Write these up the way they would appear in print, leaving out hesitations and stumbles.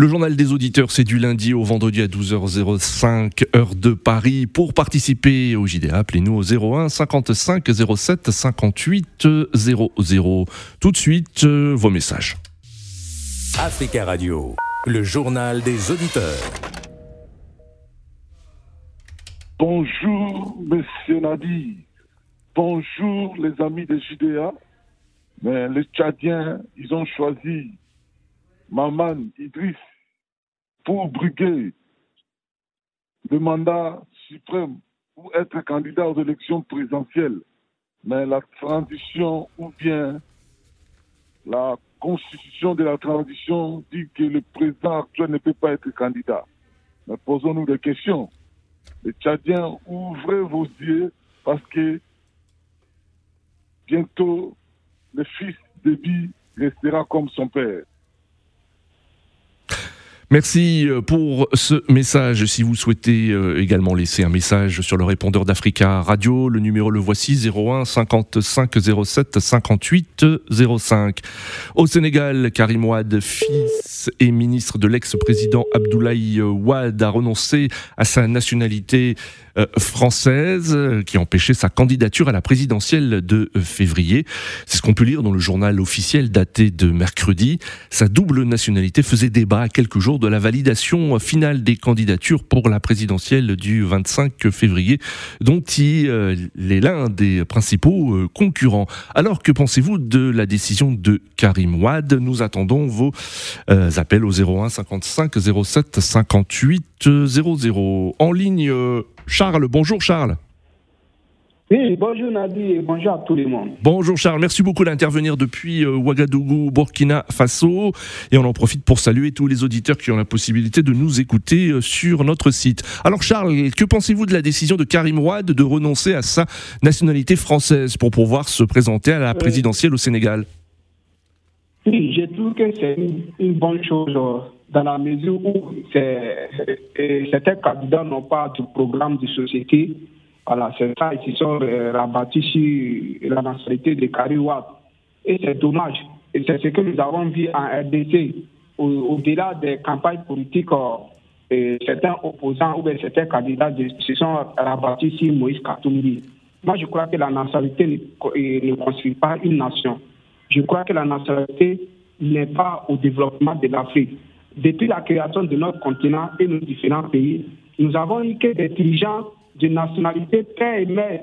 Le journal des auditeurs, c'est du lundi au vendredi à 12h05, heure de Paris. Pour participer au JDA, appelez-nous au 01 55 07 58 00. Tout de suite, vos messages. Africa Radio, le journal des auditeurs. Bonjour, monsieur Nadi. Bonjour, les amis des JDA. Mais les Tchadiens, ils ont choisi Maman Idriss pour briguer le mandat suprême ou être candidat aux élections présidentielles. Mais la transition ou bien la constitution de la transition dit que le président actuel ne peut pas être candidat. Mais posons-nous des questions. Les Tchadiens, ouvrez vos yeux parce que bientôt le fils Déby restera comme son père. Merci pour ce message. Si vous souhaitez également laisser un message sur le répondeur d'Africa Radio, le numéro le voici, 01 55 07 58 05. Au Sénégal, Karim Wade, fils et ministre de l'ex-président Abdoulaye Wade, a renoncé à sa nationalité française qui empêchait sa candidature à la présidentielle de février. C'est ce qu'on peut lire dans le journal officiel daté de mercredi. Sa double nationalité faisait débat à quelques jours de la validation finale des candidatures pour la présidentielle du 25 février, dont il est l'un des principaux concurrents. Alors, que pensez-vous de la décision de Karim Wade ? Nous attendons vos appels au 01 55 07 58 00. En ligne, Charles. Bonjour Charles. Oui, bonjour Nadi et bonjour à tout le monde. Bonjour Charles, merci beaucoup d'intervenir depuis Ouagadougou, Burkina Faso. Et on en profite pour saluer tous les auditeurs qui ont la possibilité de nous écouter sur notre site. Alors Charles, que pensez-vous de la décision de Karim Wade de renoncer à sa nationalité française pour pouvoir se présenter à la présidentielle au Sénégal ? Oui, je trouve que c'est une bonne chose dans la mesure où certains candidats n'ont pas de programme de société. Voilà, c'est ça, ils se sont rabattus sur la nationalité de Karim Wade. Et c'est dommage. Et c'est ce que nous avons vu en RDC. Au-delà des campagnes politiques, certains opposants ou bien certains candidats se sont rabattus sur Moïse Katumbi. Moi, je crois que la nationalité ne construit pas une nation. Je crois que la nationalité n'est pas au développement de l'Afrique. Depuis la création de notre continent et nos différents pays, nous avons eu que des dirigeants de nationalité père et mère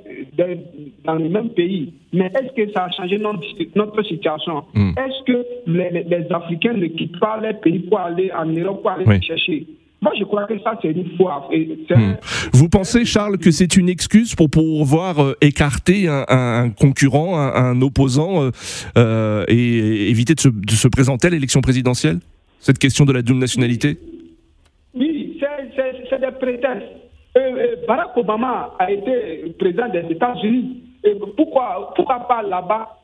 dans le même pays. Mais est-ce que ça a changé notre situation ? Est-ce que les Africains ne quittent pas leur pays pour aller en Europe, pour aller chercher ? Moi, je crois que ça, c'est une foire. Vous pensez, Charles, que c'est une excuse pour pouvoir écarter un concurrent, un opposant et éviter de se présenter à l'élection présidentielle ? Cette question de la double nationalité ? Oui, c'est des prétextes. Barack Obama a été président des États-Unis. Pourquoi pas là-bas?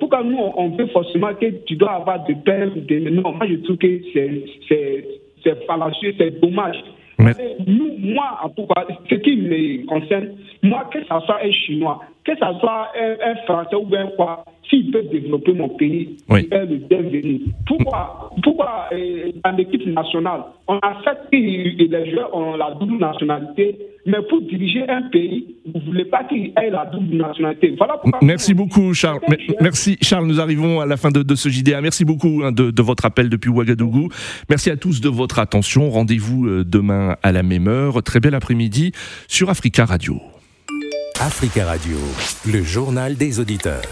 Pourquoi nous, on veut forcément que tu dois avoir de père? Non, moi je trouve que c'est fallacieux, c'est dommage. Mais... Moi, en tout cas, ce qui me concerne, moi, que ça soit un Chinois, que ça soit un Français ou un quoi, s'il peut développer mon pays, il peut le bienvenir. Pourquoi dans l'équipe nationale, on accepte que les joueurs ont la double nationalité, mais pour diriger un pays, vous ne voulez pas qu'il ait la double nationalité. Voilà pourquoi. Merci beaucoup, Charles. Merci, Charles. Nous arrivons à la fin de ce JDA. Merci beaucoup de votre appel depuis Ouagadougou. Merci à tous de votre attention. Rendez-vous demain à la même heure. Très bel après-midi sur Africa Radio. Africa Radio, le journal des auditeurs.